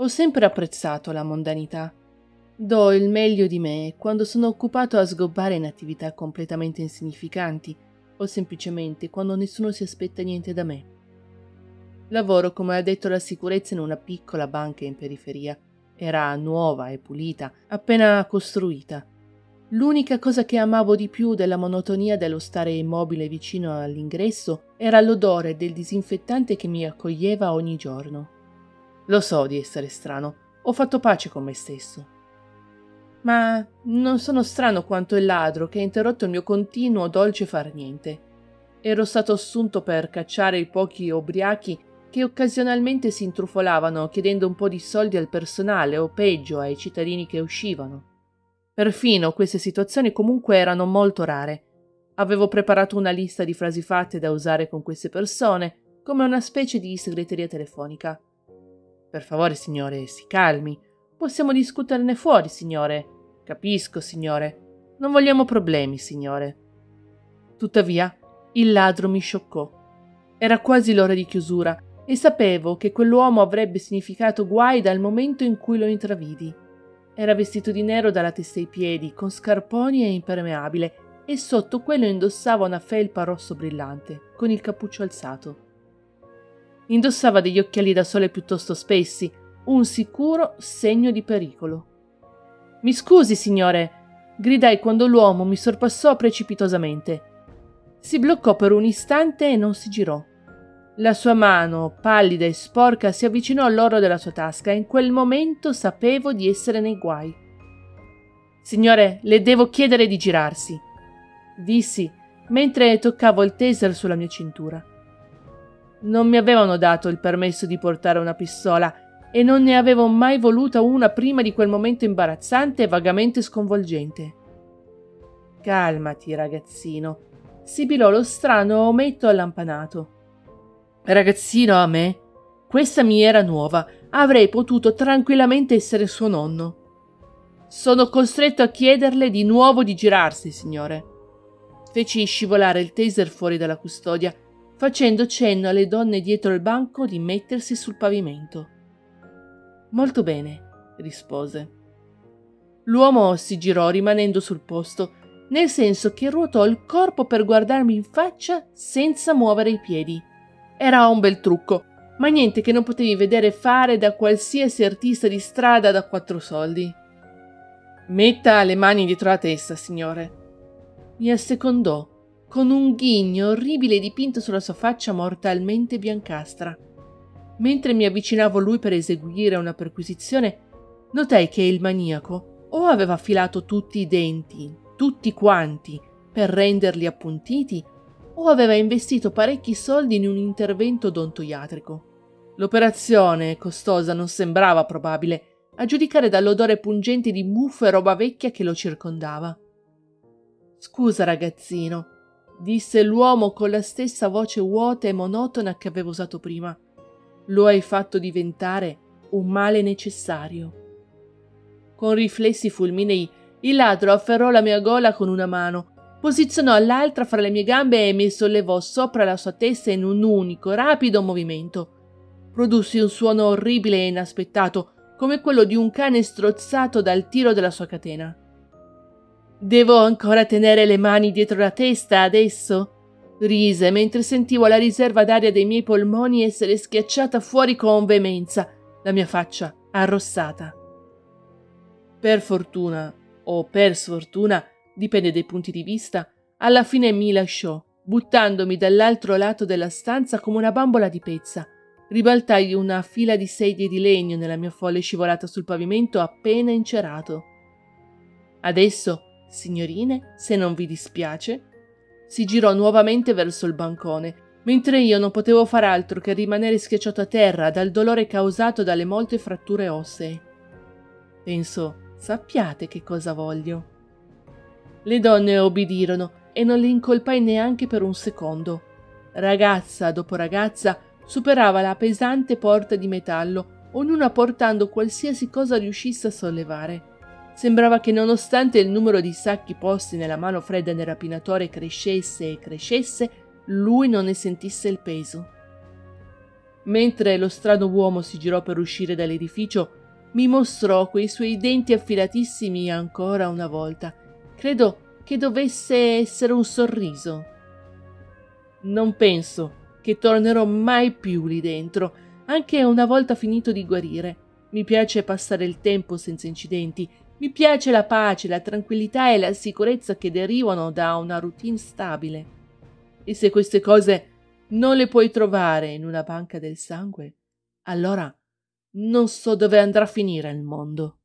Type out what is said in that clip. Ho sempre apprezzato la mondanità. Do il meglio di me quando sono occupato a sgobbare in attività completamente insignificanti o semplicemente quando nessuno si aspetta niente da me. Lavoro come addetto alla sicurezza in una piccola banca in periferia. Era nuova e pulita, appena costruita. L'unica cosa che amavo di più della monotonia dello stare immobile vicino all'ingresso era l'odore del disinfettante che mi accoglieva ogni giorno. Lo so di essere strano, ho fatto pace con me stesso. Ma non sono strano quanto il ladro che ha interrotto il mio continuo dolce far niente. Ero stato assunto per cacciare i pochi ubriachi che occasionalmente si intrufolavano chiedendo un po' di soldi al personale o peggio ai cittadini che uscivano. Perfino queste situazioni comunque erano molto rare. Avevo preparato una lista di frasi fatte da usare con queste persone, come una specie di segreteria telefonica. «Per favore, signore, si calmi. Possiamo discuterne fuori, signore. Capisco, signore. Non vogliamo problemi, signore». Tuttavia, il ladro mi scioccò. Era quasi l'ora di chiusura e sapevo che quell'uomo avrebbe significato guai dal momento in cui lo intravidi. Era vestito di nero dalla testa ai piedi, con scarponi e impermeabile, e sotto quello indossava una felpa rosso brillante, con il cappuccio alzato. Indossava degli occhiali da sole piuttosto spessi, un sicuro segno di pericolo. «Mi scusi, signore!» gridai quando l'uomo mi sorpassò precipitosamente. Si bloccò per un istante e non si girò. La sua mano, pallida e sporca, si avvicinò all'oro della sua tasca e in quel momento sapevo di essere nei guai. «Signore, le devo chiedere di girarsi», dissi mentre toccavo il taser sulla mia cintura. Non mi avevano dato il permesso di portare una pistola e non ne avevo mai voluta una prima di quel momento imbarazzante e vagamente sconvolgente. «Calmati, ragazzino», sibilò lo strano ometto allampanato. Ragazzino a me? Questa mi era nuova. Avrei potuto tranquillamente essere suo nonno. «Sono costretto a chiederle di nuovo di girarsi, signore». Feci scivolare il taser fuori dalla custodia, facendo cenno alle donne dietro il banco di mettersi sul pavimento. «Molto bene», rispose. L'uomo si girò rimanendo sul posto, nel senso che ruotò il corpo per guardarmi in faccia senza muovere i piedi. Era un bel trucco, ma niente che non potevi vedere fare da qualsiasi artista di strada da 4 soldi. «Metta le mani dietro la testa, signore», mi assecondò, con un ghigno orribile dipinto sulla sua faccia mortalmente biancastra. Mentre mi avvicinavo a lui per eseguire una perquisizione, notai che il maniaco o aveva affilato tutti i denti, tutti quanti, per renderli appuntiti, o aveva investito parecchi soldi in un intervento odontoiatrico. L'operazione costosa non sembrava probabile, a giudicare dall'odore pungente di muffo e roba vecchia che lo circondava. «Scusa, ragazzino», disse l'uomo con la stessa voce vuota e monotona che avevo usato prima. «Lo hai fatto diventare un male necessario». Con riflessi fulminei, il ladro afferrò la mia gola con una mano, posizionò l'altra fra le mie gambe e mi sollevò sopra la sua testa in un unico, rapido movimento. Produssi un suono orribile e inaspettato, come quello di un cane strozzato dal tiro della sua catena. «Devo ancora tenere le mani dietro la testa adesso?» rise mentre sentivo la riserva d'aria dei miei polmoni essere schiacciata fuori con veemenza, la mia faccia arrossata. Per fortuna, o per sfortuna, dipende dai punti di vista, alla fine mi lasciò, buttandomi dall'altro lato della stanza come una bambola di pezza. Ribaltai una fila di sedie di legno nella mia folle scivolata sul pavimento appena incerato. «Adesso, signorine, se non vi dispiace», si girò nuovamente verso il bancone, mentre io non potevo far altro che rimanere schiacciato a terra dal dolore causato dalle molte fratture ossee. Penso sappiate che cosa voglio. Le donne obbedirono e non le incolpai neanche per un secondo. Ragazza dopo ragazza superava la pesante porta di metallo, ognuna portando qualsiasi cosa riuscisse a sollevare. Sembrava che nonostante il numero di sacchi posti nella mano fredda del rapinatore crescesse e crescesse, lui non ne sentisse il peso. Mentre lo strano uomo si girò per uscire dall'edificio, mi mostrò quei suoi denti affilatissimi ancora una volta. Credo che dovesse essere un sorriso. Non penso che tornerò mai più lì dentro, anche una volta finito di guarire. Mi piace passare il tempo senza incidenti. Mi piace la pace, la tranquillità e la sicurezza che derivano da una routine stabile. E se queste cose non le puoi trovare in una banca del sangue, allora non so dove andrà a finire il mondo.